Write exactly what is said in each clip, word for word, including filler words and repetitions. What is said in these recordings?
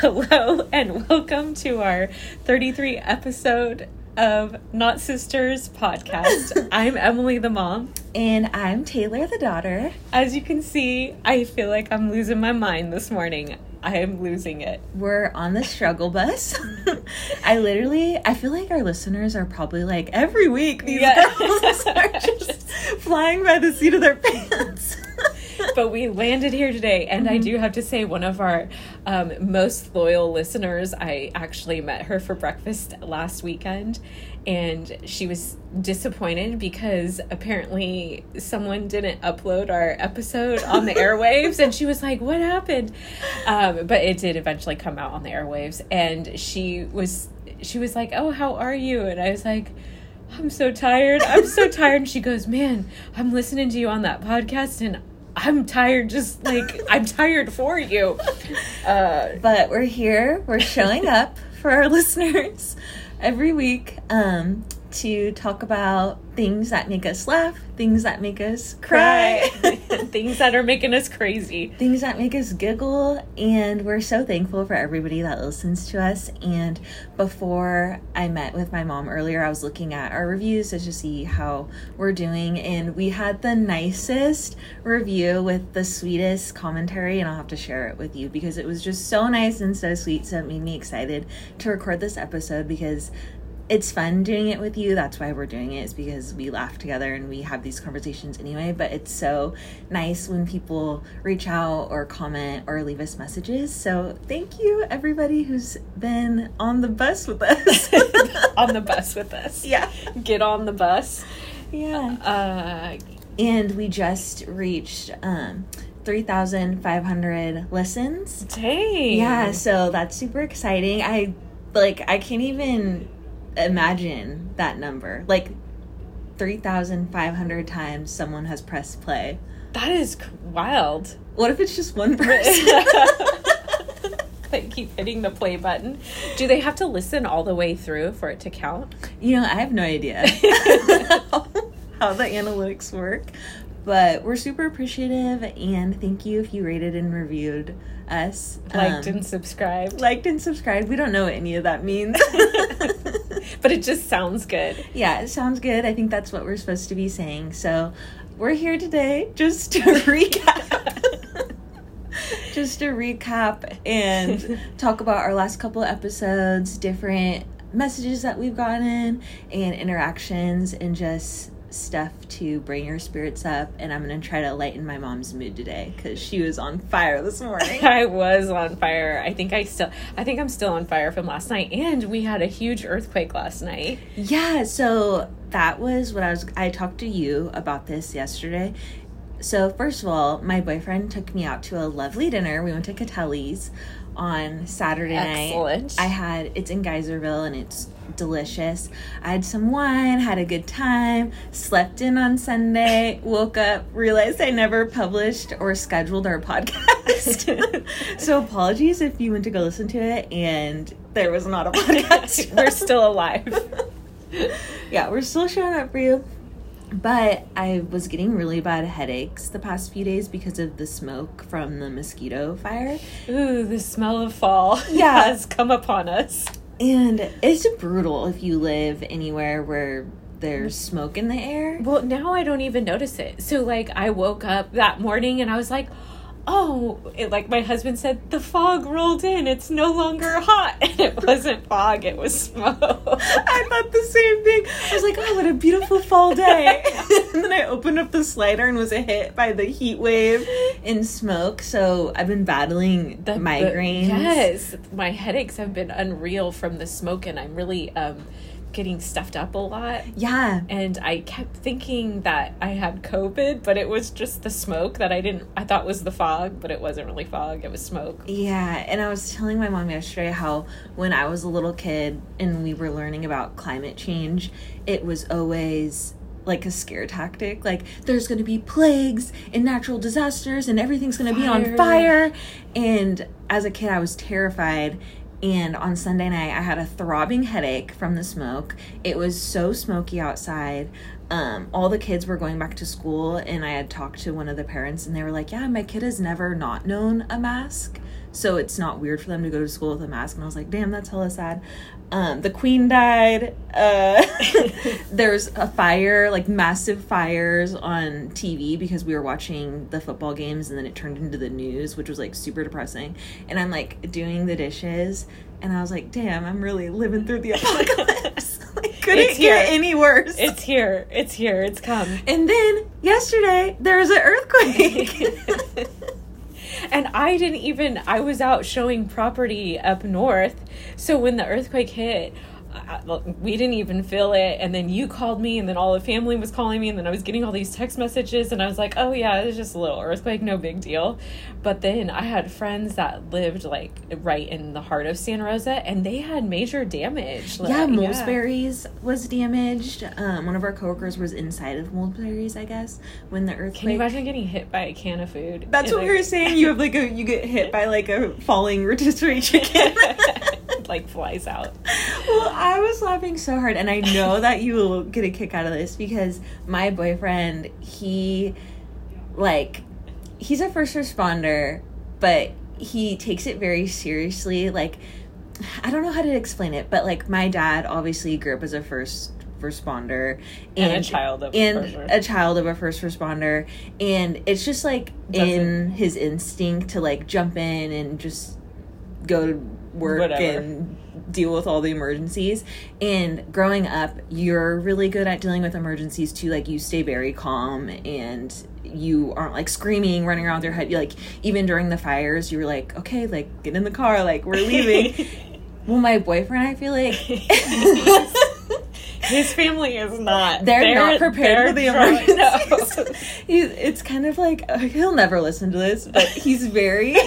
Hello and welcome to our thirty-three episode of Not Sisters podcast. I'm Emily the mom. And I'm Taylor the daughter. As you can see, I feel like I'm losing my mind this morning. I am losing it. We're on the struggle bus. I literally, I feel like our listeners are probably like, every week these yeah. girls are just flying by the seat of their pants. But we landed here today, and mm-hmm. I do have to say, one of our um, most loyal listeners, I actually met her for breakfast last weekend, and she was disappointed because apparently someone didn't upload our episode on the airwaves, and she was like, what happened? Um, but it did eventually come out on the airwaves, and she was, she was like, oh, how are you? And I was like, I'm so tired. I'm so tired. And she goes, man, I'm listening to you on that podcast, and I'm tired, just like, I'm tired for you. Uh, but we're here, we're showing up for our listeners every week um, to talk about things that make us laugh, things that make us cry, cry. Things that are making us crazy, things that make us giggle, and we're so thankful for everybody that listens to us. And before I met with my mom earlier, I was looking at our reviews to see how we're doing, and we had the nicest review with the sweetest commentary, and I'll have to share it with you because it was just so nice and so sweet, so it made me excited to record this episode because it's fun doing it with you. That's why we're doing it, is because we laugh together and we have these conversations anyway. But it's so nice when people reach out or comment or leave us messages. So thank you, everybody who's been on the bus with us. On the bus with us. Yeah. Get on the bus. Yeah. Uh, and we just reached um, three thousand five hundred listens. Dang. Yeah, so that's super exciting. I, like, I can't even imagine that number, like three thousand five hundred times someone has pressed play. That is wild. What if it's just one person? Like, keep hitting the play button. Do they have to listen all the way through for it to count? You know, I have no idea how, how the analytics work, but we're super appreciative, and thank you if you rated and reviewed us. Liked um, and subscribed. Liked and subscribed. We don't know what any of that means. But it just sounds good. Yeah, it sounds good. I think that's what we're supposed to be saying. So we're here today just to recap. just to recap and talk about our last couple episodes, different messages that we've gotten, and interactions, and just stuff to bring your spirits up. And I'm gonna try to lighten my mom's mood today because she was on fire this morning. I was on fire. I think I still I think I'm still on fire from last night, and we had a huge earthquake last night. Yeah, so that was what I was I talked to you about this yesterday. So first of all, my boyfriend took me out to a lovely dinner. We went to Catelli's on Saturday Excellent. night. I had, it's in Geyserville, and it's delicious. I had some wine, had a good time, slept in on Sunday, woke up, realized I never published or scheduled our podcast. So apologies if you went to go listen to it and there was not a podcast. We're still alive. Yeah, we're still showing up for you. But I was getting really bad headaches the past few days because of the smoke from the mosquito fire. Ooh, the smell of fall yeah. has come upon us. And it's brutal if you live anywhere where there's smoke in the air. Well, now I don't even notice it. So, like, I woke up that morning and I was like, oh, it, like my husband said, the fog rolled in. It's no longer hot. And it wasn't fog. It was smoke. I thought the same thing. I was like, oh, what a beautiful fall day. And then I opened up the slider and was hit by the heat wave and smoke. So I've been battling the migraines. The, yes. My headaches have been unreal from the smoke. And I'm really um, getting stuffed up a lot. Yeah. And I kept thinking that I had COVID, but it was just the smoke that I didn't, I thought was the fog, but it wasn't really fog, it was smoke. Yeah, and I was telling my mom yesterday how when I was a little kid and we were learning about climate change, it was always like a scare tactic, like there's going to be plagues and natural disasters and everything's going to be on fire. And as a kid, I was terrified. And on Sunday night, I had a throbbing headache from the smoke. It was so smoky outside. Um, all the kids were going back to school, and I had talked to one of the parents, and they were like, yeah, my kid has never not known a mask. so it's not weird for them to go to school with a mask. And I was like, damn, that's hella sad. Um, the queen died. Uh, there's a fire, like massive fires on T V because we were watching the football games and then it turned into the news, which was like super depressing. And I'm like doing the dishes and I was like, damn, I'm really living through the apocalypse. Like, couldn't get any worse. It's here. It's here. It's come. And then yesterday there was an earthquake. And I didn't even, I was out showing property up north. So when the earthquake hit, I, we didn't even feel it. And then you called me and then all the family was calling me. And then I was getting all these text messages and I was like, oh yeah, it's just a little earthquake, no big deal. But then I had friends that lived like right in the heart of Santa Rosa and they had major damage. Like, yeah, Molsberry's yeah. was damaged. Um, one of our coworkers was inside of Molsberry's, I guess, when the earthquake. Can you imagine getting hit by a can of food? That's and what like... we were saying. You have like a, you get hit by like a falling rotisserie chicken. Like flies out. Well, I was laughing so hard, and I know that you will get a kick out of this because my boyfriend, he like he's a first responder, but he takes it very seriously. Like, I don't know how to explain it, but like my dad obviously grew up as a first responder and, and a child of and first. a child of a first responder, and it's just like Doesn't. in his instinct to like jump in and just go to work Whatever. and deal with all the emergencies. And growing up, you're really good at dealing with emergencies too. Like, you stay very calm and you aren't like screaming, running around with your head. You like, even during the fires, you were like, okay, like get in the car, like we're leaving. Well, my boyfriend, I feel like his family is not they're, they're not prepared they're for the emergencies. No. He's, it's kind of like, he'll never listen to this, but he's very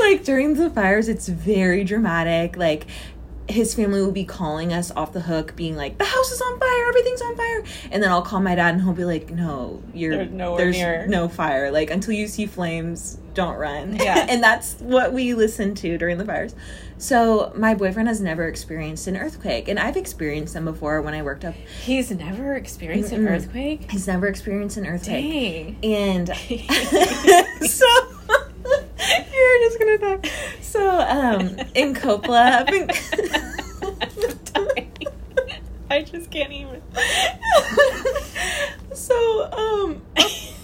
like during the fires, it's very dramatic. Like, his family will be calling us off the hook being like, the house is on fire, everything's on fire. And then I'll call my dad and he'll be like, no, you're there's, there's near. no fire. Like, until you see flames, don't run. Yeah. And that's what we listen to during the fires. So my boyfriend has never experienced an earthquake, and I've experienced them before when I worked up. He's never experienced Mm-mm. an earthquake? He's never experienced an earthquake. Dang. And so you're just gonna talk. So, um, in Coppola, I've been... I just can't even. So, um,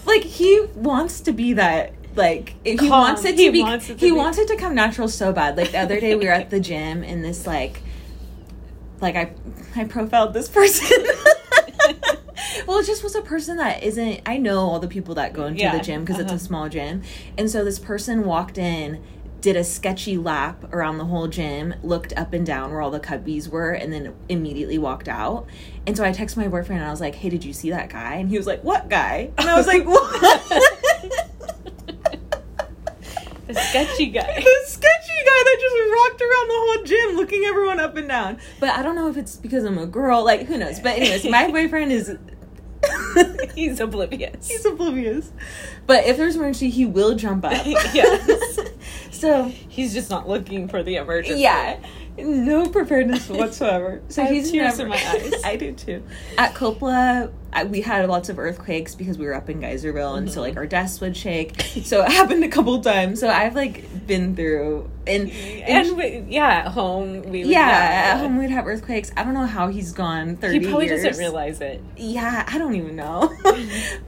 like, he wants to be that. Like, if he wants it to he be. Wants it to he be... wants it to come natural so bad. Like, the other day we were at the gym, and this like, like I, I profiled this person. Well, it just was a person that isn't... I know all the people that go into yeah. the gym because uh-huh. it's a small gym. And so this person walked in, did a sketchy lap around the whole gym, looked up and down where all the cubbies were, and then immediately walked out. And so I texted my boyfriend, and I was like, hey, did you see that guy? And he was like, what guy? And I was like, what? The sketchy guy. The sketchy guy that just rocked around the whole gym looking everyone up and down. But I don't know if it's because I'm a girl. Like, who knows? But anyways, my boyfriend is... He's oblivious. He's oblivious. But if there's an emergency, he will jump up. Yes. So he's just not looking for the emergency. Yeah. No preparedness whatsoever. So I have he's tears never, in my eyes. I do too. At Coppola, I, we had lots of earthquakes because we were up in Geyserville, mm-hmm. and so like our desks would shake. So it happened a couple times. So I've like been through and and, and we, yeah, at home we would yeah have, at home we'd have earthquakes. I don't know how he's gone thirty years. He probably years. doesn't realize it. Yeah, I don't even know.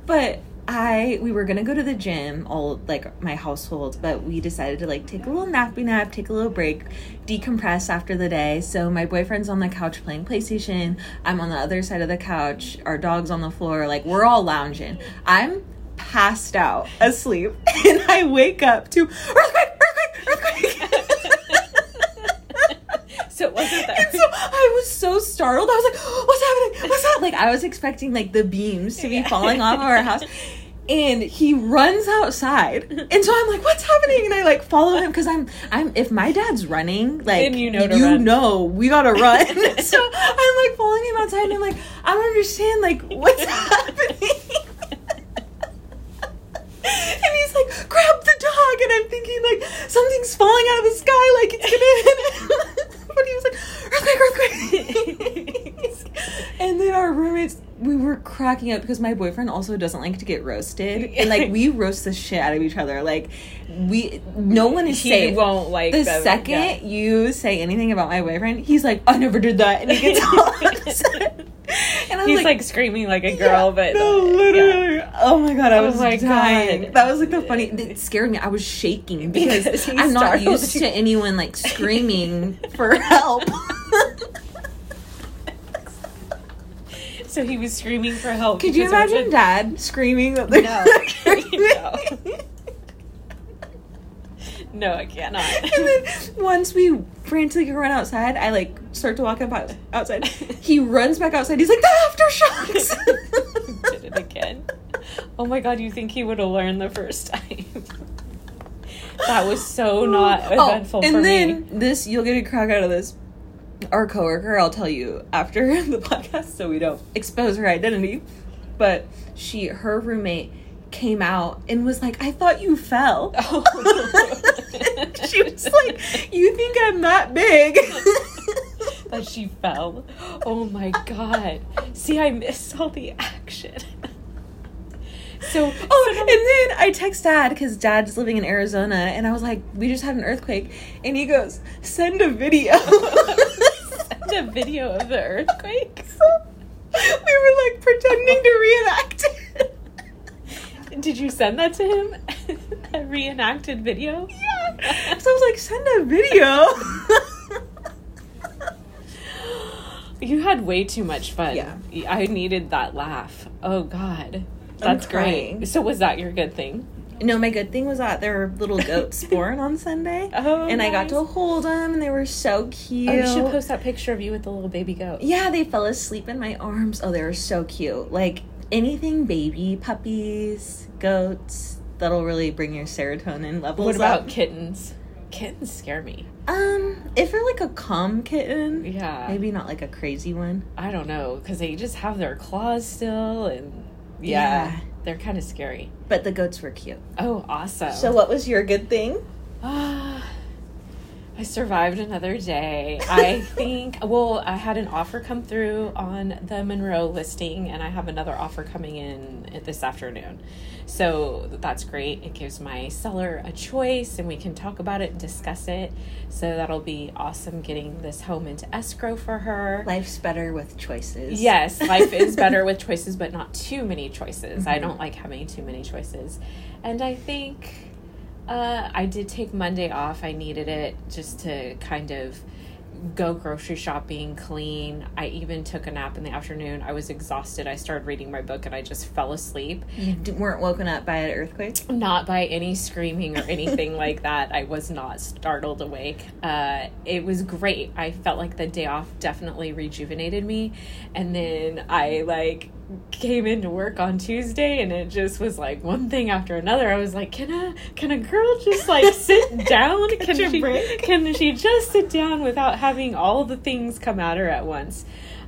But I, we were going to go to the gym, all, like, my household, but we decided to, like, take a little nappy nap, take a little break, decompress after the day. So my boyfriend's on the couch playing PlayStation. I'm on the other side of the couch. Our dog's on the floor. Like, we're all lounging. I'm passed out asleep, and I wake up to, earthquake, earthquake, earthquake. So it wasn't that. And so I was so startled. I was like, what's happening? What's happening? Like, I was expecting, like, the beams to be falling off of our house. And he runs outside. And so I'm like, what's happening? And I like follow him because I'm, I'm, if my dad's running, like, then you know, to you run. know we gotta run. So I'm like following him outside and I'm like, I don't understand, like, what's happening? And he's like, grab the dog. And I'm thinking, like, something's falling out of the sky, like, it's gonna hit him. But he was like, earthquake, earthquake. And then our roommates, we were were cracking up because my boyfriend also doesn't like to get roasted, and like we roast the shit out of each other. Like we, no one is he safe. Won't like the them, second yeah. you say anything about my boyfriend, he's like, I never did that, and he gets all upset. And I'm he's like, like screaming like a girl, yeah, but no, literally. Yeah. Oh my god, I was, I was like dying. God. That was like the funny. It scared me. I was shaking because, because I'm not used you. to anyone like screaming for help. So he was screaming for help. Could you imagine a... Dad screaming that they're no. No, I cannot. And then once we frantically run outside, I like start to walk up outside. He runs back outside. He's like, the aftershocks. Did it again. Oh my god, you think he would have learned the first time? That was so not oh, eventful and for then, me. And then this, you'll get a crack out of this. Our coworker, I'll tell you after the podcast so we don't expose her identity, but she, her roommate came out and was like, I thought you fell. Oh. She was like, you think I'm that big? That she fell. Oh my god. See, I missed all the action. So, oh, so and then I text Dad because Dad's living in Arizona, and I was like, we just had an earthquake, and he goes, send a video. Send a video of the earthquake? So, we were like pretending to reenact it. Did you send that to him? A reenacted video? Yeah. So I was like, send a video. You had way too much fun. Yeah. I needed that laugh. Oh, God. That's great. So was that your good thing? No, my good thing was that there were little goats born on Sunday. Oh, and nice. I got to hold them, and they were so cute. Oh, you should post that picture of you with the little baby goat. Yeah, they fell asleep in my arms. Oh, they were so cute. Like, anything baby, puppies, goats, that'll really bring your serotonin levels up. What about up. kittens? Kittens scare me. Um, if you're like a calm kitten, yeah, maybe not like a crazy one. I don't know, because they just have their claws still, and... Yeah, yeah, they're kind of scary. But the goats were cute. Oh, awesome. So what was your good thing? Uh, I survived another day. I think, well, I had an offer come through on the Monroe listing, and I have another offer coming in this afternoon. So that's great. It gives my seller a choice, and we can talk about it and discuss it. So that'll be awesome getting this home into escrow for her. Life's better with choices. Yes, life is better with choices, but not too many choices. Mm-hmm. I don't like having too many choices. And I think... Uh, I did take Monday off. I needed it just to kind of go grocery shopping, clean. I even took a nap in the afternoon. I was exhausted. I started reading my book and I just fell asleep. You weren't woken up by an earthquake? Not by any screaming or anything like that. I was not startled awake. Uh, it was great. I felt like the day off definitely rejuvenated me. And then I like... came into work on Tuesday, and it just was like one thing after another. I was like, can a can a girl just like sit down? can she break? Can she just sit down without having all the things come at her at once?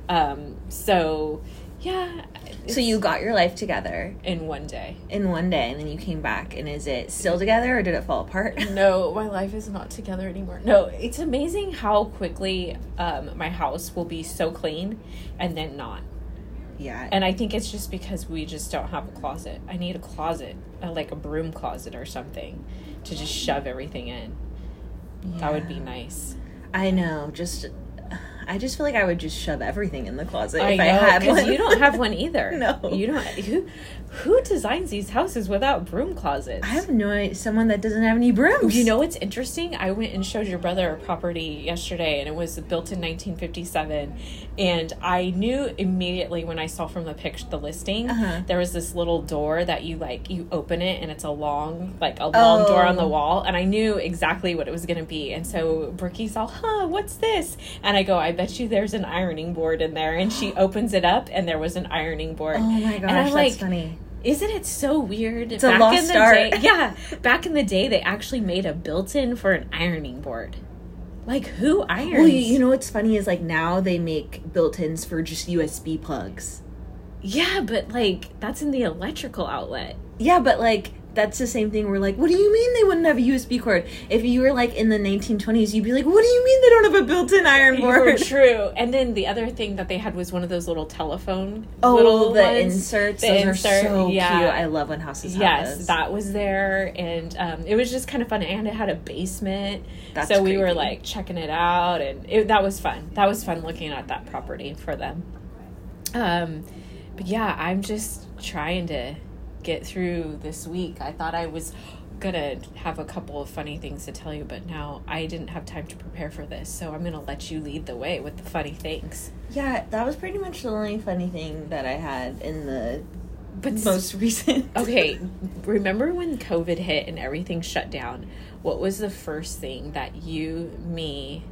Um, so yeah. So you got your life together in one day. In one day, and then you came back. And is it still together, or did it fall apart? No, my life is not together anymore. No, it's amazing how quickly um, my house will be so clean, and then not. Yeah. And I think it's just because we just don't have a closet. I need a closet, like a broom closet or something, to just shove everything in. Yeah. That would be nice. I know. Just, I just feel like I would just shove everything in the closet I if know, I had one. You don't have one either. No. You don't. Who, who designs these houses without broom closets? I have no idea. Someone that doesn't have any brooms. You know what's interesting? I went and showed your brother a property yesterday, and it was built in nineteen fifty-seven. And I knew immediately when I saw from the picture the listing, uh-huh. there was this little door that you like you open it, and it's a long like a long oh. door on the wall. And I knew exactly what it was going to be. And so Brooke's all, huh, what's this? And I go, I bet you there's an ironing board in there. And she opens it up, and there was an ironing board. Oh my gosh, and I'm that's like, funny. Isn't it so weird? It's back a lost in the art. Day, yeah, back in the day, they actually made a built-in for an ironing board. Like, who irons? Well, you, you know what's funny is, like, now they make built-ins for just U S B plugs. Yeah, but, like, that's in the electrical outlet. Yeah, but, like, that's the same thing. We're like, what do you mean they wouldn't have a U S B cord? If you were like in the nineteen twenties, you'd be like, what do you mean they don't have a built-in iron board? True. And then the other thing that they had was one of those little telephone. Oh, little the ones. inserts. The those insert, are so yeah. cute. I love when houses yes, have those. That was there, and um, it was just kind of fun. And it had a basement, that's so we creepy. were like checking it out, and it, that was fun. That was fun looking at that property for them. Um, but yeah, I'm just trying to get through this week. I thought I was gonna have a couple of funny things to tell you, but now I didn't have time to prepare for this, so I'm gonna let you lead the way with the funny things. Yeah, that was pretty much the only funny thing that I had in the but most recent. Okay, remember when COVID hit and everything shut down? What was the first thing that you, me,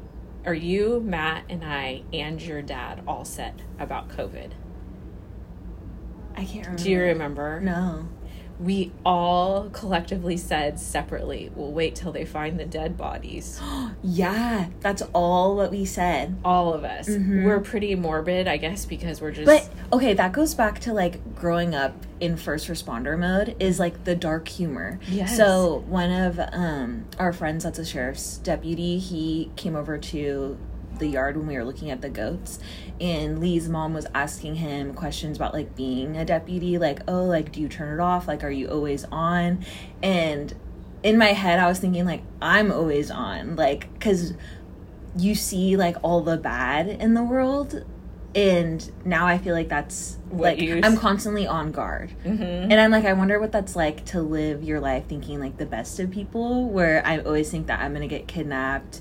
or you, Matt, and I, and your dad all said about COVID? I can't remember. Do you remember? No. We all collectively said separately, we'll wait till they find the dead bodies. Yeah, that's all what we said. All of us. Mm-hmm. We're pretty morbid, I guess, because we're just... But, okay, that goes back to, like, growing up in first responder mode is, like, the dark humor. Yes. So one of um, our friends that's a sheriff's deputy, he came over to... the yard when we were looking at the goats, and Lee's mom was asking him questions about like being a deputy, like, oh, like, do you turn it off, like, are you always on? And in my head I was thinking, like, I'm always on, like, because you see like all the bad in the world, and now I feel like that's what, like, use? I'm constantly on guard. Mm-hmm. And I'm like, I wonder what that's like to live your life thinking like the best of people, where I always think that I'm gonna get kidnapped,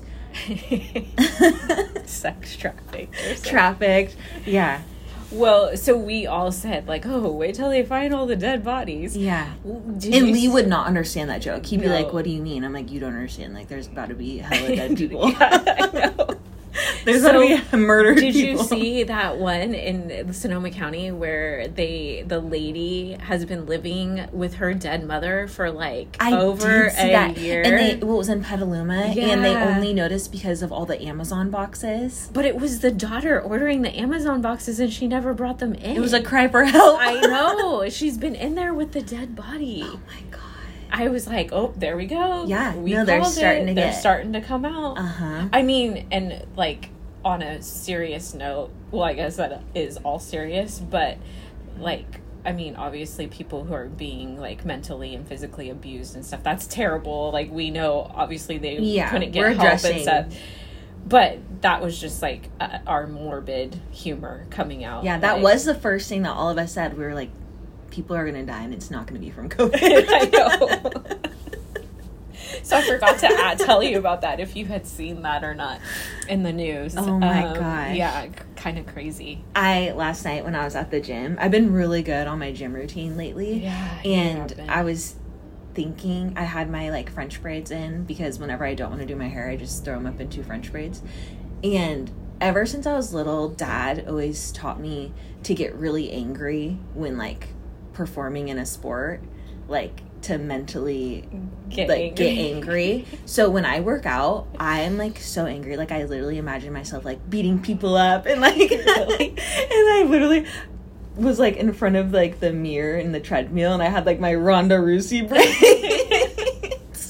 sex trafficked or trafficked. Yeah. Well, so we all said, like, oh, wait till they find all the dead bodies. Yeah. Did and Lee s- would not understand that joke. He'd no. be like, what do you mean? I'm like, you don't understand. Like, there's about to be hella dead people. Yeah, I know. There's so, going to be murdered did people. Did you see that one in Sonoma County where they the lady has been living with her dead mother for, like, I over did see a that. year? And they, well, it was in Petaluma, yeah. and they only noticed because of all the Amazon boxes. But it was the daughter ordering the Amazon boxes, and she never brought them in. It was a cry for help. I know. She's been in there with the dead body. Oh, my God. I was like, oh, there we go. Yeah, we no, they're starting it. to get. They're starting to come out. Uh-huh. I mean, and, like, on a serious note, well, I guess that is all serious, but, like, I mean, obviously people who are being, like, mentally and physically abused and stuff, that's terrible. Like, we know, obviously, they yeah, couldn't get help addressing. and stuff. But that was just, like, uh, our morbid humor coming out. Yeah, that like, was the first thing that all of us said. We were like, people are going to die, and it's not going to be from COVID. I know. So I forgot to add, tell you about that, if you had seen that or not in the news. Oh, my um, gosh. Yeah, c- kind of crazy. I, last night when I was at the gym, I've been really good on my gym routine lately. Yeah. And yeah, I was thinking, I had my, like, French braids in, because whenever I don't want to do my hair, I just throw them up in two French braids. And ever since I was little, Dad always taught me to get really angry when, like, performing in a sport, like, to mentally get like angry. get angry. So when I work out, I'm like so angry. Like, I literally imagine myself like beating people up and like, really? Like, and I literally was like in front of like the mirror in the treadmill, and I had like my Ronda Rousey braids.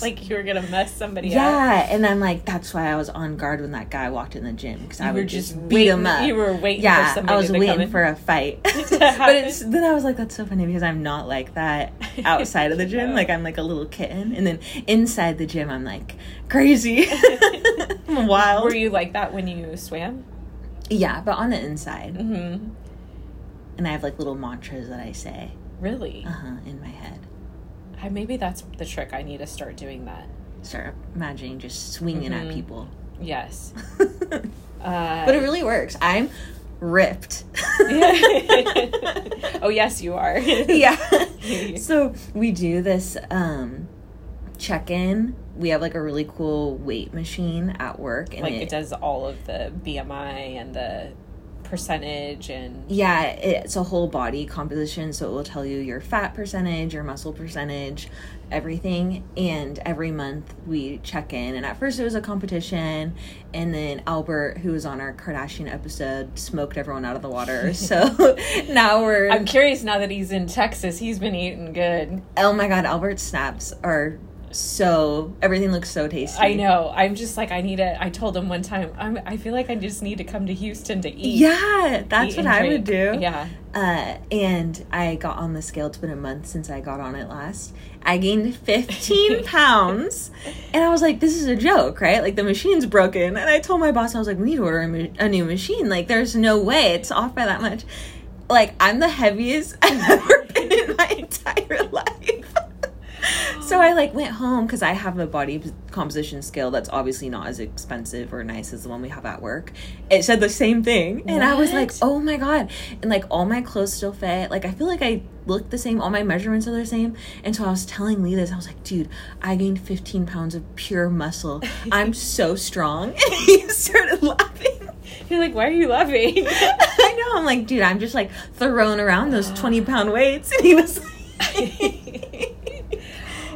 Like, you were gonna mess somebody yeah, up. Yeah, and I'm like, that's why I was on guard when that guy walked in the gym, because I would just waiting, beat him up. You were waiting yeah, for somebody. Yeah, I was to waiting come for a fight. But it's, then I was like, that's so funny, because I'm not like that outside of the gym. Know. Like, I'm like a little kitten, and then inside the gym, I'm like crazy. I'm wild. Were you like that when you swam? Yeah, but on the inside. Mm-hmm. And I have like little mantras that I say. Really? Uh huh. In my head. I, maybe that's the trick. I need to start doing that. Start imagining just swinging mm-hmm. at people. Yes. uh, but it really works. I'm ripped. Oh, yes, you are. Yeah. So we do this um, check-in. We have, like, a really cool weight machine at work. And like, it, it does all of the B M I and the... percentage and... Yeah, it's a whole body composition, so it will tell you your fat percentage, your muscle percentage, everything. And every month we check in. And at first it was a competition, and then Albert, who was on our Kardashian episode, smoked everyone out of the water. So now we're... I'm curious now that he's in Texas. He's been eating good. Oh my God, Albert's snaps are... So everything looks so tasty. I know. I'm just like, I need a... I told him one time, I'm, I feel like I just need to come to Houston to eat. Yeah, that's eat what I drink. would do. Yeah. Uh, and I got on the scale. It's been a month since I got on it last. I gained fifteen pounds. And I was like, this is a joke, right? Like, the machine's broken. And I told my boss, I was like, we need to order a, ma- a new machine. Like, there's no way it's off by that much. Like, I'm the heaviest I've ever been in my entire life. So I, like, went home because I have a body composition scale that's obviously not as expensive or nice as the one we have at work. It said the same thing. And what? I was like, oh, my God. And, like, all my clothes still fit. Like, I feel like I look the same. All my measurements are the same. And so I was telling Lee this. I was like, dude, I gained fifteen pounds of pure muscle. I'm so strong. And he started laughing. You're like, why are you laughing? I know. I'm like, dude, I'm just, like, throwing around those twenty-pound weights. And he was like...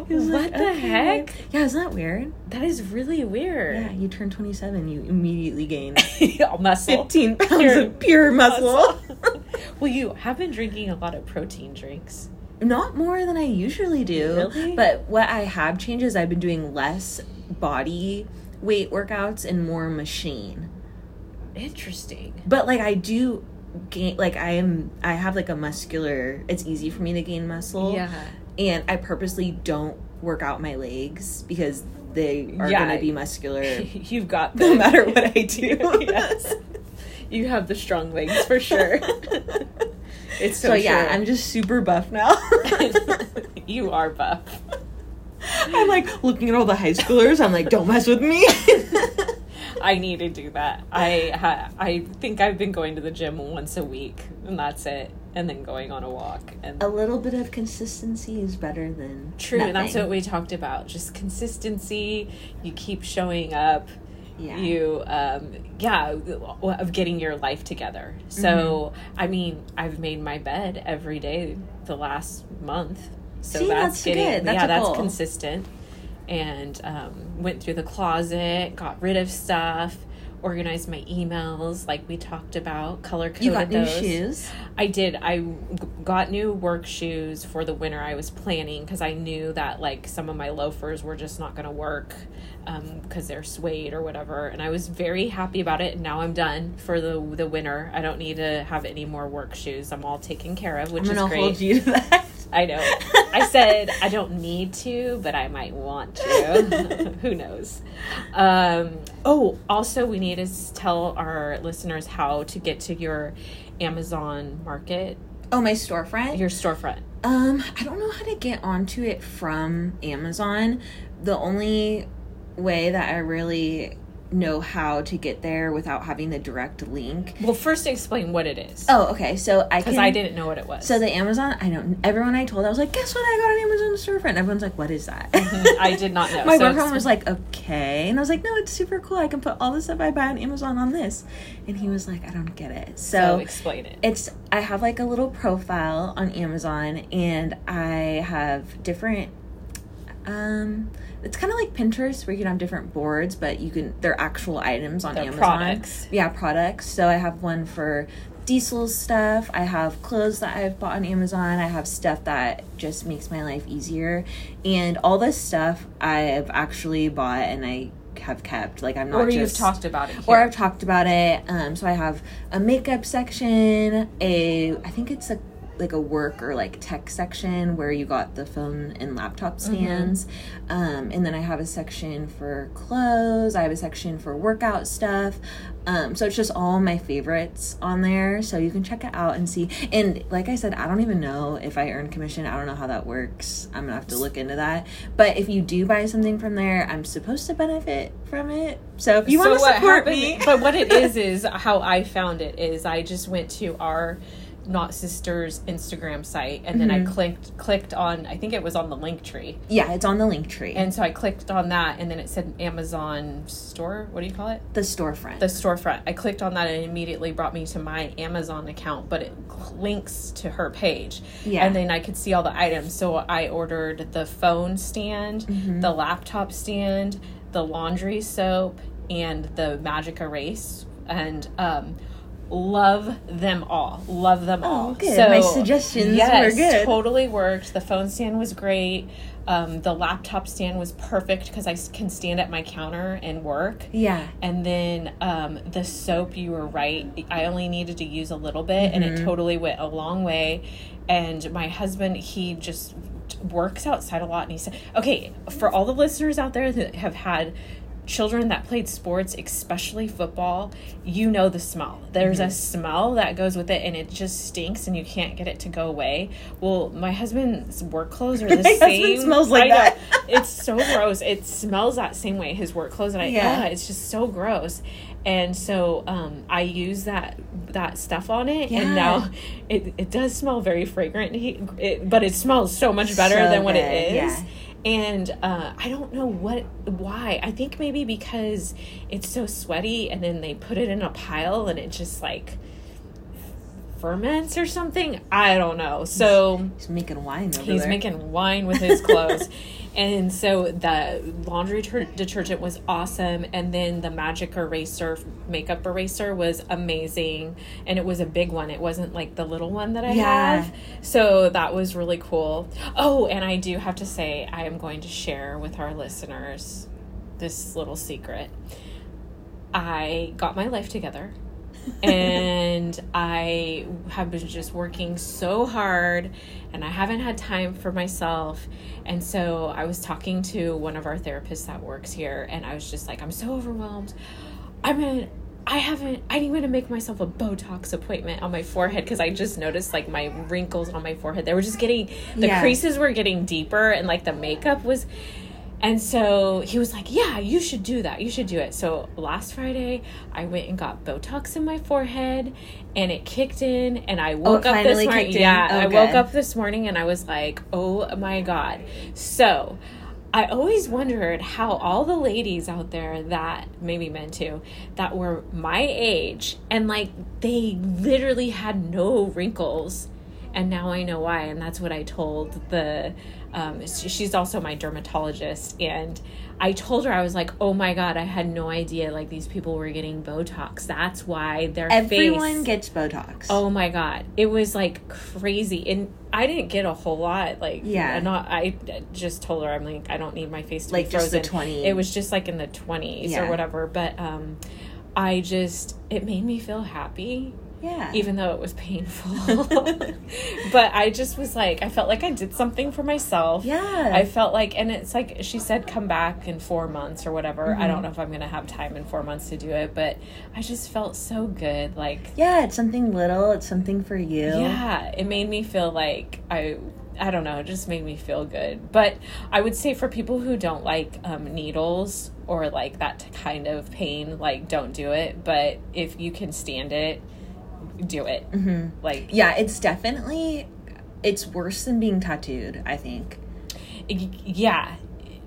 What like, the okay. heck? Yeah, isn't that weird? That is really weird. Yeah, you turn twenty-seven, you immediately gain muscle. fifteen pounds pure, of pure muscle. muscle. Well, you have been drinking a lot of protein drinks. Not more than I usually do. Really? But what I have changed is I've been doing less body weight workouts and more machine. Interesting. But, like, I do gain, like, I am, I have, like, a muscular, it's easy for me to gain muscle. Yeah. And I purposely don't work out my legs because they are yeah, going to be muscular. You've got them. No matter what I do. Yes. You have the strong legs for sure. It's so, so yeah, true. I'm just super buff now. You are buff. I'm like looking at all the high schoolers. I'm like, don't mess with me. I need to do that. I I think I've been going to the gym once a week, and that's it. And then going on a walk. And a little bit of consistency is better than True, nothing. And that's what we talked about. Just consistency. You keep showing up. Yeah. You, um, yeah, of getting your life together. So, mm-hmm. I mean, I've made my bed every day the last month. So See, that's, that's getting, good. That's yeah, that's goal. consistent. And um, went through the closet, got rid of stuff. Organized my emails, like we talked about, color coded those. You got new shoes? I did. I g- got new work shoes for the winter. I was planning because I knew that, like, some of my loafers were just not going to work because um, they're suede or whatever. And I was very happy about it. And now I'm done for the the winter. I don't need to have any more work shoes. I'm all taken care of, which I'm gonna is great. Hold you to that. I know. I said I don't need to, but I might want to. Who knows? Um, oh, also we need to tell our listeners how to get to your Amazon market. Oh, my storefront? Your storefront. Um, I don't know how to get onto it from Amazon. The only way that I really know how to get there without having the direct link. Well, first explain what it is. Oh, okay. So I Because I didn't know what it was. So the Amazon, I don't, everyone I told, I was like, guess what? I got an Amazon storefront. And everyone's like, what is that? Mm-hmm. I did not know. My so boyfriend was like, okay. And I was like, no, it's super cool. I can put all the stuff I buy on Amazon on this. And he was like, I don't get it. So, so explain it. It's, I have like a little profile on Amazon and I have different, um, it's kind of like Pinterest where you can have different boards, but you can, they're actual items on they're Amazon. Products. Yeah, products. So I have one for diesel stuff. I have clothes that I've bought on Amazon. I have stuff that just makes my life easier. And all this stuff I've actually bought and I have kept. Like, I'm not or just... Or you've talked about it here. Or I've talked about it. Um, so I have a makeup section, a, I think it's a, like a work or like tech section where you got the phone and laptop stands. Mm-hmm. Um, and then I have a section for clothes. I have a section for workout stuff. Um, so it's just all my favorites on there. So you can check it out and see. And like I said, I don't even know if I earn commission. I don't know how that works. I'm gonna have to look into that. But if you do buy something from there, I'm supposed to benefit from it. So if you so want to support happened, me. But what it is, is how I found it is I just went to our Not Sisters Instagram site, and mm-hmm. then I clicked clicked on, I think it was on the Linktree. Yeah, it's on the Linktree. And so I clicked on that, and then it said Amazon store, what do you call it? The storefront. The storefront. I clicked on that, and it immediately brought me to my Amazon account, but it links to her page. Yeah. And then I could see all the items. So I ordered the phone stand, mm-hmm. the laptop stand, the laundry soap, and the magic erase, and um love them all. Love them oh, all. Good. So my suggestions yes, were good. Totally worked. The phone stand was great. Um, the laptop stand was perfect because I can stand at my counter and work. Yeah. And then um, the soap, you were right. I only needed to use a little bit, mm-hmm. and it totally went a long way. And my husband, he just works outside a lot, and he said, okay, for all the listeners out there that have had children that played sports, especially football, you know the smell. There's mm-hmm. a smell that goes with it, and it just stinks, and you can't get it to go away. Well, my husband's work clothes are the my same. Smells like that. It's so gross. It smells that same way, his work clothes, and I yeah. ah, it's just so gross. And so um, I use that that stuff on it, yeah. and now it it does smell very fragrant. He, it, but it smells so much better so than good. What it is. Yeah. And uh, I don't know what, why. I think maybe because it's so sweaty, and then they put it in a pile, and it just like ferments or something. I don't know. So he's making wine over he's there. making wine with his clothes. And so the laundry ter- detergent was awesome. And then the magic eraser, makeup eraser, was amazing. And it was a big one. It wasn't like the little one that I yeah. have. So that was really cool. Oh, and I do have to say, I am going to share with our listeners this little secret. I got my life together. And I have been just working so hard, and I haven't had time for myself. And so I was talking to one of our therapists that works here, and I was just like, I'm so overwhelmed. I'm in, I haven't, I need to make myself a Botox appointment on my forehead, because I just noticed like my wrinkles on my forehead. They were just getting, the yeah. creases were getting deeper, and like the makeup was... And so he was like, yeah, you should do that. You should do it. So last Friday, I went and got Botox in my forehead, and it kicked in, and I woke oh, up this morning. Yeah, oh, I good. woke up this morning, and I was like, oh my God. So I always wondered how all the ladies out there, that maybe men too, that were my age, and like they literally had no wrinkles. And now I know why, and that's what I told the, um, she's also my dermatologist, and I told her, I was like, oh my God, I had no idea, like, these people were getting Botox. That's why their Everyone face. Everyone gets Botox. Oh my God. It was, like, crazy, and I didn't get a whole lot, like, yeah. not, I just told her, I'm like, I don't need my face to like be frozen. Like, just the twenties. It was just, like, in the twenties yeah. or whatever, but um, I just, it made me feel happy. Yeah. Even though it was painful. But I just was like, I felt like I did something for myself. Yeah. I felt like, and it's like, she said, come back in four months or whatever. Mm-hmm. I don't know if I'm going to have time in four months to do it, but I just felt so good. Like, yeah, it's something little. It's something for you. Yeah. It made me feel like I... I don't know, it just made me feel good. But I would say for people who don't like um, needles or like that kind of pain, like, don't do it. But if you can stand it, do it. Mm-hmm. Like, yeah, it's definitely, it's worse than being tattooed, I think. Yeah,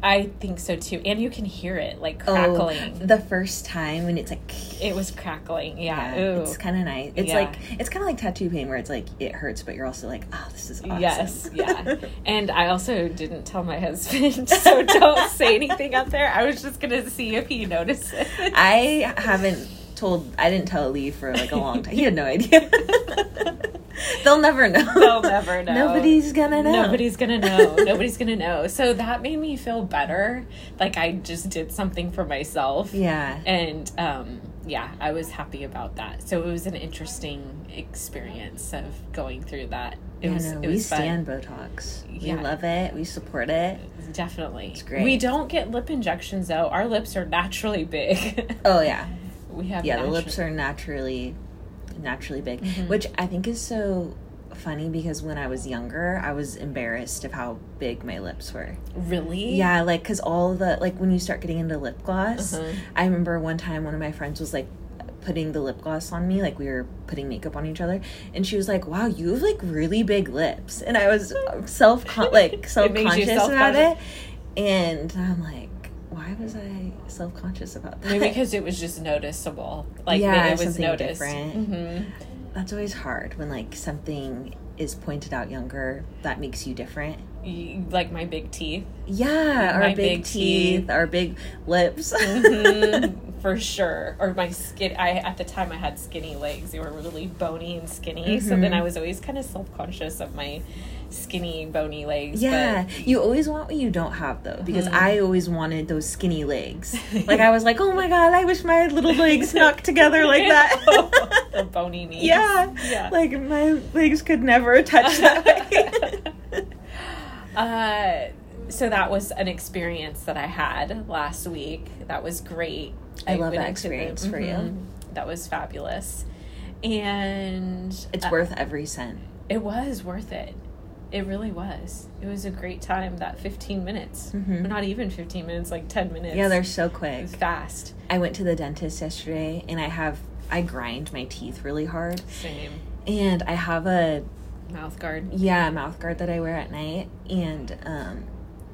I think so too. And you can hear it, like, crackling. Oh, the first time when it's like... It was crackling, yeah. yeah it's kind of nice. It's yeah. like, it's kind of like tattoo pain where it's like, it hurts, but you're also like, oh, this is awesome. Yes, yeah. And I also didn't tell my husband, so don't say anything out there. I was just going to see if he notices. I haven't told, I didn't tell Ali for like a long time. He had no idea. They'll never know. They'll never know. Nobody's gonna know. Nobody's gonna know. Nobody's gonna know. So that made me feel better. Like, I just did something for myself. Yeah. And um, yeah, I was happy about that. So it was an interesting experience of going through that. It yeah, was, no, it we was stand fun. Botox. Yeah. We love it. We support it. Definitely. It's great. We don't get lip injections though. Our lips are naturally big. Oh yeah. We have yeah, natural. The lips are naturally, naturally big, mm-hmm. which I think is so funny because when I was younger, I was embarrassed of how big my lips were. Really? Yeah, like, because all the, like, when you start getting into lip gloss, uh-huh. I remember one time one of my friends was like, putting the lip gloss on me, like we were putting makeup on each other, and she was like, wow, you have like really big lips. And I was self con- like self-conscious about it, and I'm like, why was I self-conscious about that? Maybe because it was just noticeable. Like, yeah, it was noticed. Different. Mm-hmm. That's always hard when like something is pointed out younger that makes you different. Like my big teeth. Yeah, our big, big teeth, teeth, our big lips. Mm-hmm, for sure. Or my skin. I at the time I had skinny legs. They were really bony and skinny. Mm-hmm. So then I was always kind of self-conscious of my skinny, bony legs. Yeah, but you always want what you don't have, though, because mm-hmm. I always wanted those skinny legs. Like, I was like, oh my god, I wish my little legs snuck together like that. Oh, the bony knees. Yeah. yeah. Like, my legs could never touch that way. Uh, so that was an experience that I had last week. That was great. I, I love that experience the, for mm-hmm. you. That was fabulous. And it's uh, worth every cent. It was worth it. It really was. It was a great time. That fifteen minutes. Mm-hmm. Not even fifteen minutes, like ten minutes. Yeah, they're so quick. It was fast. I went to the dentist yesterday, and I have, I grind my teeth really hard. Same. And I have a mouth guard. Yeah, mouth guard that I wear at night, and um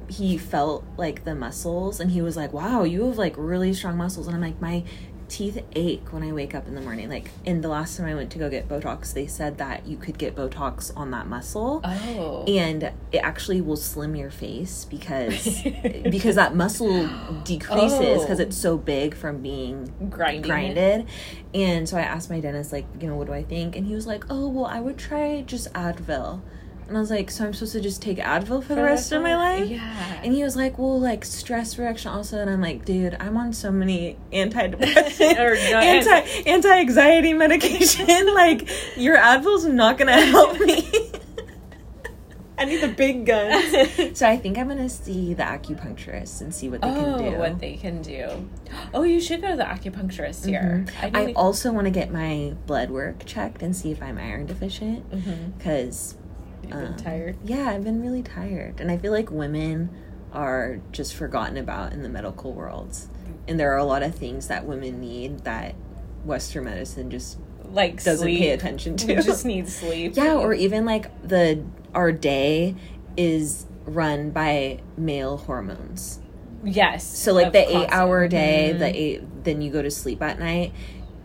he felt like the muscles, and he was like, wow, you have like really strong muscles. And I'm like, my teeth ache when I wake up in the morning. Like, in the last time I went to go get Botox, they said that you could get Botox on that muscle. Oh. And it actually will slim your face because because that muscle decreases because oh. it's so big from being Grinding grinded. It. And so I asked my dentist, like, you know, what do I think? And he was like, oh, well, I would try just Advil. And I was like, so I'm supposed to just take Advil for, for the rest of my life? Yeah. And he was like, well, like, stress reaction also. And I'm like, dude, I'm on so many antidepressant or anti, anti-anxiety medication. Like, your Advil's not going to help me. I need the big guns. So I think I'm going to see the acupuncturist and see what they oh, can do. what they can do. Oh, you should go to the acupuncturist here. Mm-hmm. I, I like- also want to get my blood work checked and see if I'm iron deficient. Because... Mm-hmm. You've been um, tired? Yeah, I've been really tired. And I feel like women are just forgotten about in the medical world. And there are a lot of things that women need that Western medicine just like doesn't sleep. pay attention to. You just need sleep. Yeah, or even like the our day is run by male hormones. Yes. So like the constant. eight-hour day, mm-hmm. the eight, then you go to sleep at night.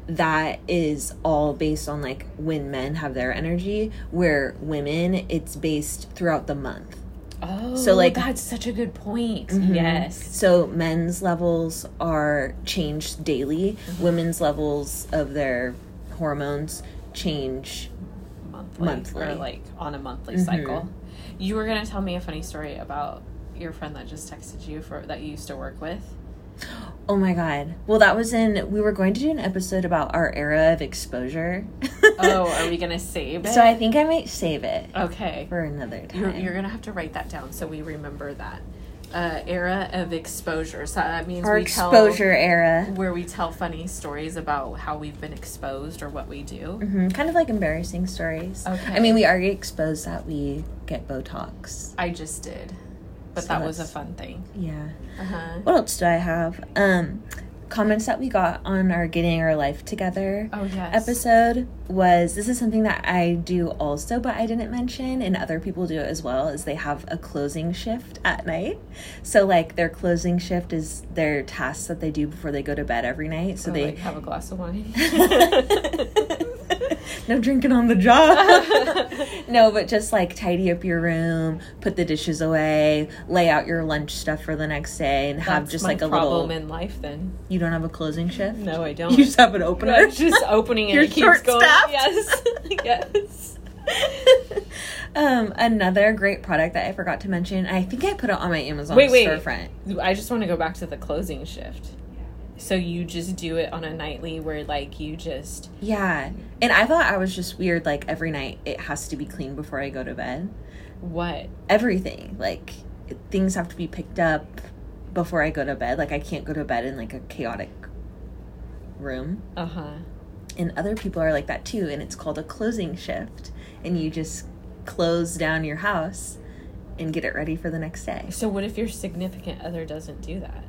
That is all based on like when men have their energy, where women it's based throughout the month. Oh, so like that's such a good point. Mm-hmm. Yes. So men's levels are changed daily. Mm-hmm. Women's levels of their hormones change monthly, monthly. or like on a monthly mm-hmm. cycle. You were gonna tell me a funny story about your friend that just texted you for that you used to work with. Oh my god. Well, that was in... We were going to do an episode about our era of exposure. Oh, are we going to save it? So I think I might save it. Okay. For another time. You're, you're going to have to write that down so we remember that. Uh, era of exposure. So that means our we exposure tell, era. Where we tell funny stories about how we've been exposed or what we do. Mm-hmm. Kind of like embarrassing stories. Okay. I mean, we already exposed that we get Botox. I just did. But so that was a fun thing. Yeah. Uh-huh. What else do I have? Um, comments that we got on our Getting Our Life Together oh, yes. episode was, this is something that I do also, but I didn't mention, and other people do it as well, is they have a closing shift at night. So, like, their closing shift is their tasks that they do before they go to bed every night. So oh, they like have a glass of wine. No drinking on the job. No, but just like tidy up your room, put the dishes away, lay out your lunch stuff for the next day, and That's have just like a little problem in life. Then you don't have a closing shift. No, I don't. You just have an opener. I'm just opening it. You're it keeps short going. Staffed. Yes, yes. Um, another great product that I forgot to mention. I think I put it on my Amazon wait, wait. storefront. I just want to go back to the closing shift. So you just do it on a nightly where, like, you just... Yeah. And I thought I was just weird, like, every night it has to be clean before I go to bed. What? Everything. Like, things have to be picked up before I go to bed. Like, I can't go to bed in, like, a chaotic room. Uh-huh. And other people are like that, too. And it's called a closing shift. And you just close down your house and get it ready for the next day. So what if your significant other doesn't do that?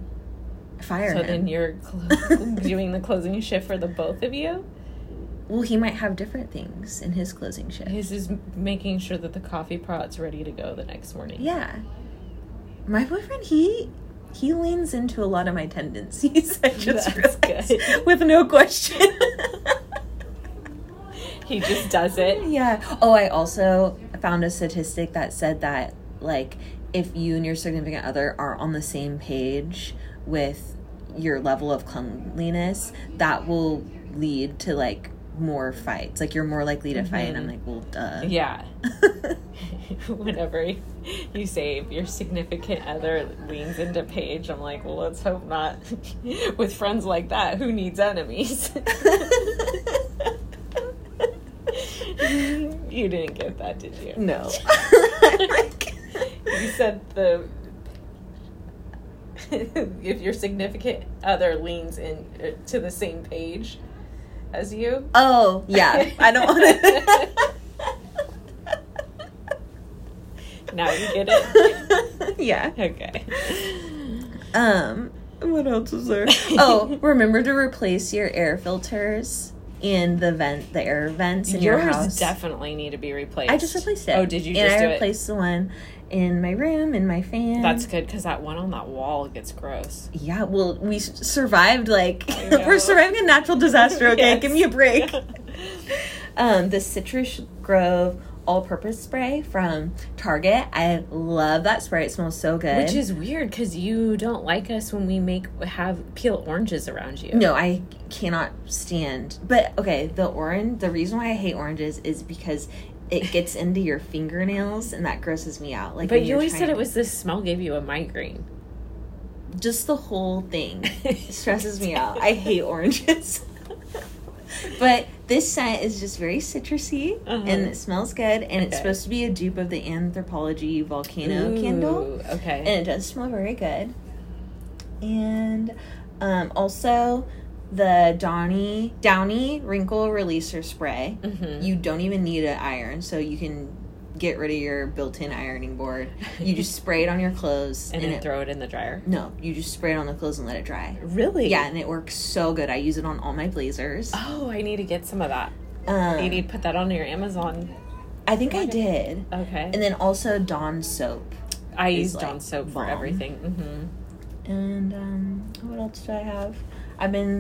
fire So him. Then you're cl- doing the closing shift for the both of you? Well, he might have different things in his closing shift. His is making sure that the coffee pot's ready to go the next morning. Yeah. My boyfriend, he... He leans into a lot of my tendencies, I just That's good. With no question. He just does it. Yeah. Oh, I also found a statistic that said that, like, if you and your significant other are on the same page with your level of cleanliness, that will lead to, like, more fights. Like, you're more likely to mm-hmm. fight, and I'm like, well, duh. Yeah. Whenever you say if your significant other leans into page, I'm like, well, let's hope not. With friends like that, who needs enemies? You didn't get that, did you? No. You said the... if your significant other leans in uh, to the same page... As you? Oh, yeah. I don't want to. Now you get it? Yeah. Okay. Um, what else is there? Oh, remember to replace your air filters in the vent, the air vents in Yours your house. Yours definitely need to be replaced. I just replaced it. Oh, did you and just I do it? I replaced the one in my room, in my fan. That's good, because that one on that wall gets gross. Yeah, well, we survived, like, we're surviving a natural disaster, okay? Yes. Give me a break. Yeah. Um, the Citrus Grove all-purpose spray from Target. I love that spray. It smells so good. Which is weird, because you don't like us when we make have peel oranges around you. No, I cannot stand. But, okay, the orange, the reason why I hate oranges is because... it gets into your fingernails, and that grosses me out. Like, but you always said it was this smell gave you a migraine. Just the whole thing stresses me out. I hate oranges. But this scent is just very citrusy, uh-huh. and it smells good, and okay. it's supposed to be a dupe of the Anthropologie Volcano Ooh, candle. Okay. And it does smell very good. And um, also... the Downy, Downy Wrinkle Releaser Spray. Mm-hmm. You don't even need an iron, so you can get rid of your built-in ironing board. You just spray it on your clothes. And, and then it, throw it in the dryer? No, you just spray it on the clothes and let it dry. Really? Yeah, and it works so good. I use it on all my blazers. Oh, I need to get some of that. Um, you need to put that on your Amazon. I think I did. Okay. And then also Dawn soap. I use Dawn like soap bomb. For everything. Mm-hmm. And um, what else do I have? I've been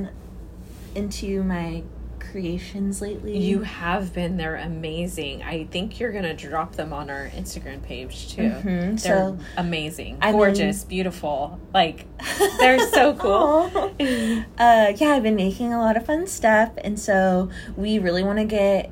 into my creations lately. You have been. They're amazing. I think you're going to drop them on our Instagram page, too. Mm-hmm. They're so amazing. I've Gorgeous. Been... Beautiful. Like, they're so cool. uh, yeah, I've been making a lot of fun stuff. And so we really want to get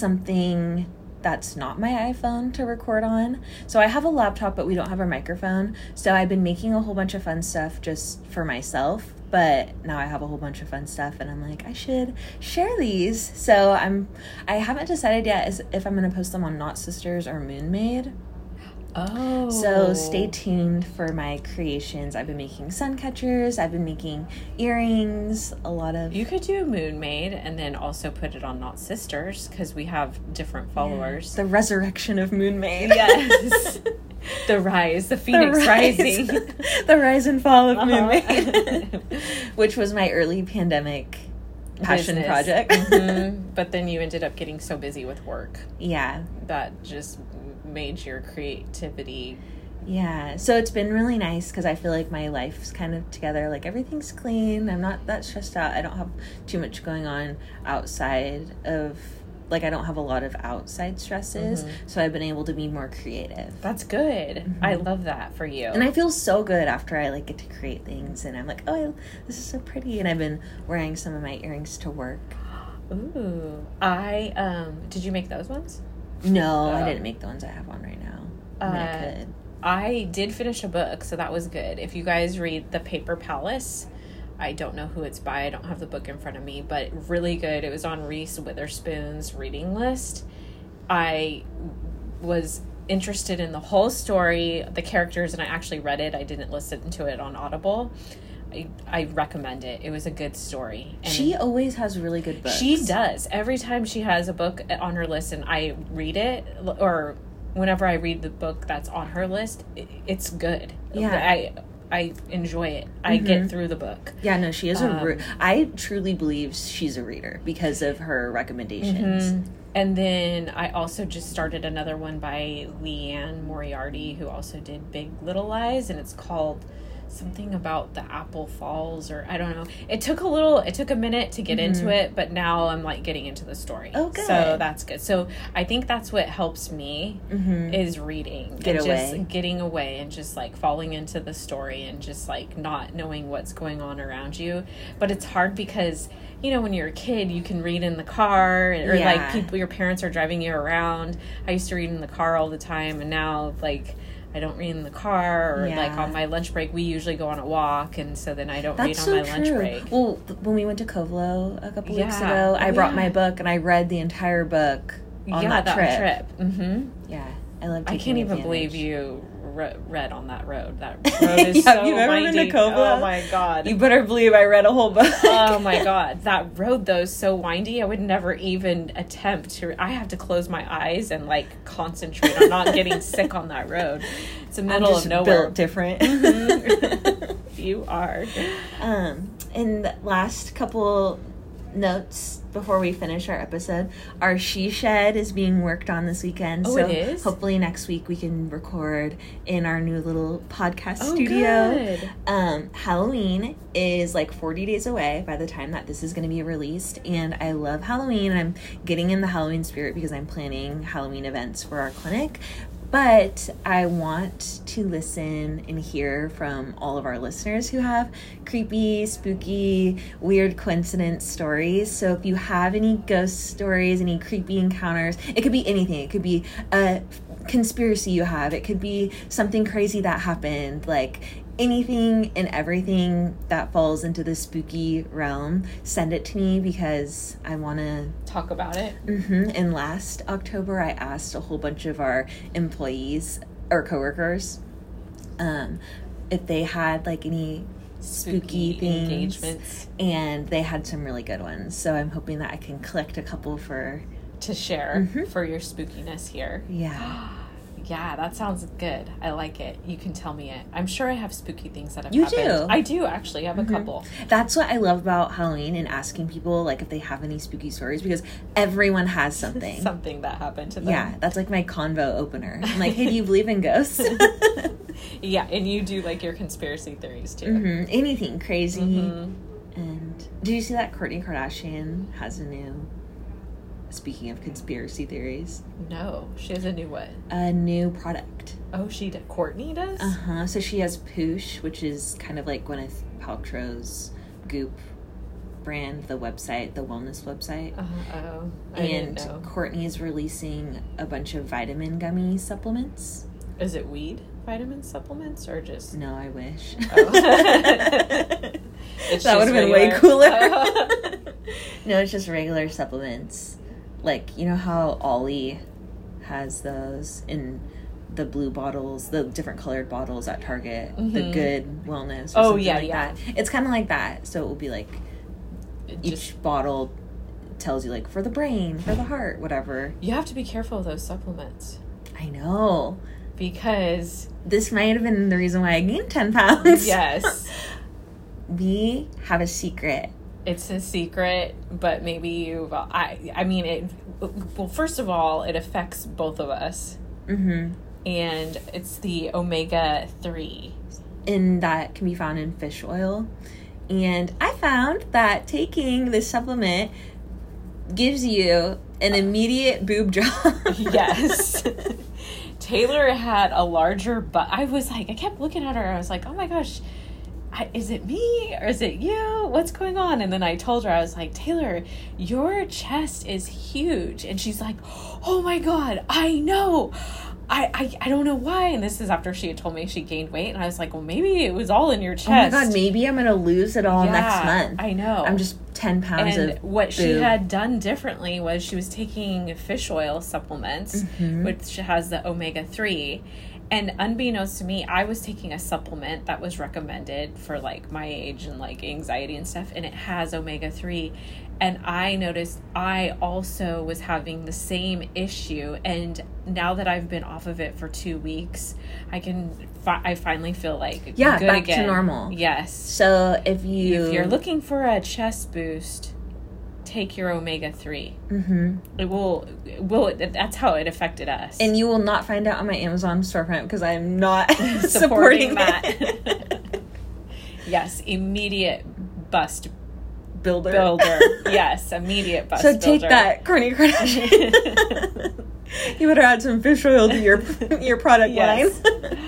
something... that's not my iPhone to record on. So I have a laptop, but we don't have a microphone. So I've been making a whole bunch of fun stuff just for myself. But now I have a whole bunch of fun stuff, and I'm like, I should share these. So I'm, I haven't decided yet if I'm going to post them on Not Sisters or Moon Maid. Oh. So stay tuned for my creations. I've been making sun catchers. I've been making earrings. A lot of... You could do Moon Maid and then also put it on Not Sisters because we have different followers. Yeah. The resurrection of Moon Maid. Yes. The rise. The phoenix the rise. rising. The rise and fall of uh-huh. Moon Maid. Which was my early pandemic passion Business. Project. Mm-hmm. But then you ended up getting so busy with work. Yeah. That just... made your creativity. Yeah, so it's been really nice because I feel like my life's kind of together. Like, everything's clean. I'm not that stressed out. I don't have too much going on outside of, like, I don't have a lot of outside stresses. Mm-hmm. So I've been able to be more creative. That's good. Mm-hmm. I love that for you. And I feel so good after I, like, get to create things. And I'm like, oh, this is so pretty. And I've been wearing some of my earrings to work. Ooh. I, um, did you make those ones? No, um, I didn't make the ones I have on right now. I mean, uh, I could. I did finish a book, so that was good. If you guys read The Paper Palace, I don't know who it's by. I don't have the book in front of me, but really good. It was on Reese Witherspoon's reading list. I was interested in the whole story, the characters, and I actually read it. I didn't listen to it on Audible. I, I recommend it. It was a good story. And she always has really good books. She does. Every time she has a book on her list and I read it, or whenever I read the book that's on her list, it, it's good. Yeah. I I enjoy it. Mm-hmm. I get through the book. Yeah, no, she is um, a... Re- I truly believe she's a reader because of her recommendations. Mm-hmm. And then I also just started another one by Leanne Moriarty, who also did Big Little Lies, and it's called something about the Apple Falls, or I don't know. It took a little, it took a minute to get mm-hmm. into it, but now I'm like getting into the story. Oh, good. So that's good. So I think that's what helps me mm-hmm. is reading. Get and away. Just getting away and just like falling into the story and just like not knowing what's going on around you. But it's hard because, you know, when you're a kid, you can read in the car, or yeah. like people, your parents are driving you around. I used to read in the car all the time, and now like I don't read in the car, or yeah. like on my lunch break, we usually go on a walk, and so then I don't That's read on so my true. lunch break. Well, th- when we went to Covelo a couple yeah. weeks ago, I oh, brought yeah. my book and I read the entire book on yeah, that, that trip. trip. Mm-hmm. Yeah, I love. I can't even advantage. believe you re- read on that road. That road is yeah, so you've ever been to Covelo? Oh my god! You better believe I read a whole book. Oh my god, that road though is so windy. I would never even attempt to. Re- I have to close my eyes and like concentrate on not getting sick on that road. It's the middle I'm just of nowhere. Built different. Mm-hmm. You are. Um, and the last couple notes before we finish our episode. Our she shed is being worked on this weekend. Oh, so it is? Hopefully next week we can record in our new little podcast oh, studio. Good. Um, Halloween is like forty days away by the time that this is going to be released, and I love Halloween, and I'm getting in the Halloween spirit because I'm planning Halloween events for our clinic. But I want to listen and hear from all of our listeners who have creepy, spooky, weird coincidence stories. So if you have any ghost stories, any creepy encounters, it could be anything. It could be a conspiracy you have. It could be something crazy that happened, like anything and everything that falls into the spooky realm, send it to me because I want to talk about it. Mm-hmm. And last October, I asked a whole bunch of our employees or coworkers um, if they had like any spooky, spooky things, engagements, and they had some really good ones. So I'm hoping that I can collect a couple for to share mm-hmm. for your spookiness here. Yeah. Yeah, that sounds good. I like it. You can tell me it. I'm sure I have spooky things that have you happened. You do. I do, actually. I have mm-hmm. a couple. That's what I love about Halloween and asking people, like, if they have any spooky stories, because everyone has something. Something that happened to them. Yeah, that's like my convo opener. I'm like, hey, do you believe in ghosts? Yeah, and you do, like, your conspiracy theories, too. Mm-hmm. Anything crazy. Mm-hmm. And did you see that Kourtney Kardashian has a new... Speaking of conspiracy theories. No, she has a new what? A new product. Oh, she did. Kourtney does? Uh-huh. So she has Poosh, which is kind of like Gwyneth Paltrow's Goop brand, the website, the wellness website. Uh-huh. Oh, I and didn't know. Kourtney is releasing a bunch of vitamin gummy supplements. Is it weed vitamin supplements or just... No, I wish. Oh. That would have been way cooler. Oh. No, it's just regular supplements. Like, you know how Ollie has those in the blue bottles, the different colored bottles at Target, mm-hmm. the good wellness or oh, something yeah, like yeah. that. It's kind of like that. So it will be like it each just, bottle tells you like for the brain, for the heart, whatever. You have to be careful of those supplements. I know. Because. This might have been the reason why I gained ten pounds. Yes. We have a secret. It's a secret, but maybe you... I I mean, it. Well, first of all, it affects both of us. Mm-hmm. And it's the omega three. And that can be found in fish oil. And I found that taking this supplement gives you an immediate boob job. Yes. Taylor had a larger butt. I was like... I kept looking at her. I was like, oh my gosh... I, is it me or is it you? What's going on? And then I told her, I was like, Taylor, your chest is huge. And she's like, oh my God, I know. I, I, I don't know why. And this is after she had told me she gained weight. And I was like, well, maybe it was all in your chest. Oh my God, maybe I'm going to lose it all yeah, next month. I know. I'm just ten pounds and of And what boob. She had done differently was she was taking fish oil supplements, mm-hmm. which has the omega three. And unbeknownst to me, I was taking a supplement that was recommended for like my age and like anxiety and stuff, and it has omega three. And I noticed I also was having the same issue. And now that I've been off of it for two weeks, I can fi- I finally feel like yeah, good back again. To normal. Yes. So if you if you're looking for a chest boost, take your omega three. Mm-hmm. It will, it will, that's how it affected us. And you will not find out on my Amazon storefront because I am not supporting, supporting that. Yes, immediate bust builder. Builder. Yes, immediate bust builder. So take builder. That, Kourtney Kardashian. You better add some fish oil to your your product yes. line.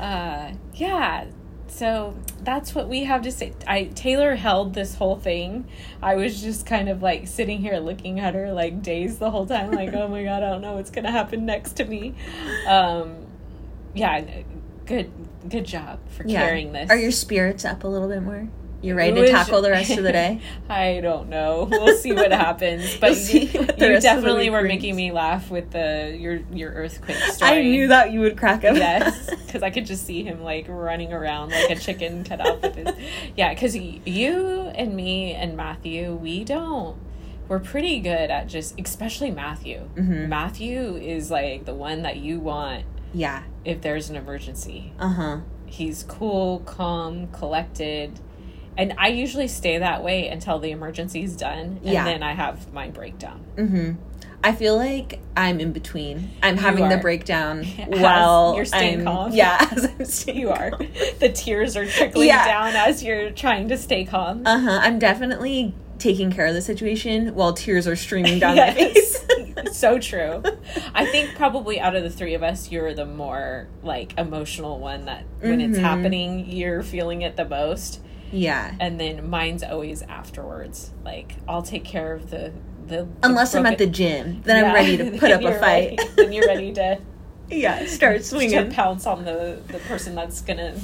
uh, yeah. So that's what we have to say. I Taylor held this whole thing. I was just kind of like sitting here looking at her like dazed the whole time. Like, oh my God, I don't know what's going to happen next to me. Um, yeah. Good, good job for yeah. carrying this. Are your spirits up a little bit more? You ready to Which, tackle the rest of the day? I don't know. We'll see what happens. But you, you definitely were making me laugh with the your your earthquake story. I knew that you would crack up. Yes, because I could just see him like running around like a chicken cut off with his. Yeah, because you and me and Matthew, we don't. We're pretty good at just, especially Matthew. Mm-hmm. Matthew is like the one that you want. Yeah. If there's an emergency. Uh huh. He's cool, calm, collected. And I usually stay that way until the emergency's done, and yeah. then I have my breakdown. Mm-hmm. I feel like I'm in between. I'm you having are. the breakdown as while you're staying I'm, calm. Yeah, as I'm staying You calm. are. The tears are trickling yeah. down as you're trying to stay calm. Uh-huh. I'm definitely taking care of the situation while tears are streaming down yes. my face. So true. I think probably out of the three of us, you're the more, like, emotional one that when mm-hmm. it's happening, you're feeling it the most. Yeah. And then mine's always afterwards. Like, I'll take care of the... the, the Unless broken... I'm at the gym. Then yeah. I'm ready to put up a fight. Ready, then you're ready to... yeah, start swinging. To pounce on the, the person that's gonna...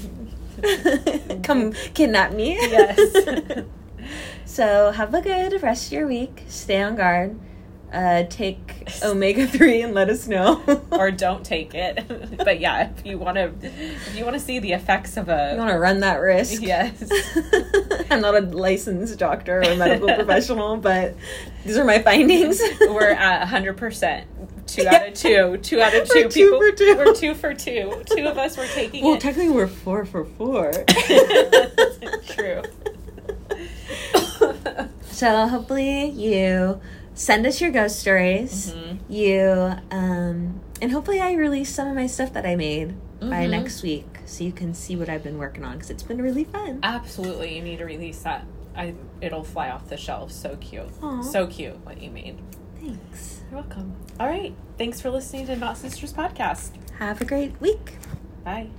Come kidnap me. Yes. So, have a good rest of your week. Stay on guard. Uh, take omega three and let us know. Or don't take it. But yeah, if you want to if you want to see the effects of a... You want to run that risk. Yes. I'm not a licensed doctor or medical professional, but these are my findings. We're at one hundred percent. Two yeah. out of two. Two out of two we're people. Two for two. We're two for two. Two of us were taking well, it. Well, technically we're four for four. True. So hopefully you... Send us your ghost stories. Mm-hmm. You, um, and hopefully I release some of my stuff that I made mm-hmm. by next week so you can see what I've been working on because it's been really fun. Absolutely. You need to release that. I It'll fly off the shelf. So cute. Aww. So cute what you made. Thanks. You're welcome. All right. Thanks for listening to Not Sisters Podcast. Have a great week. Bye.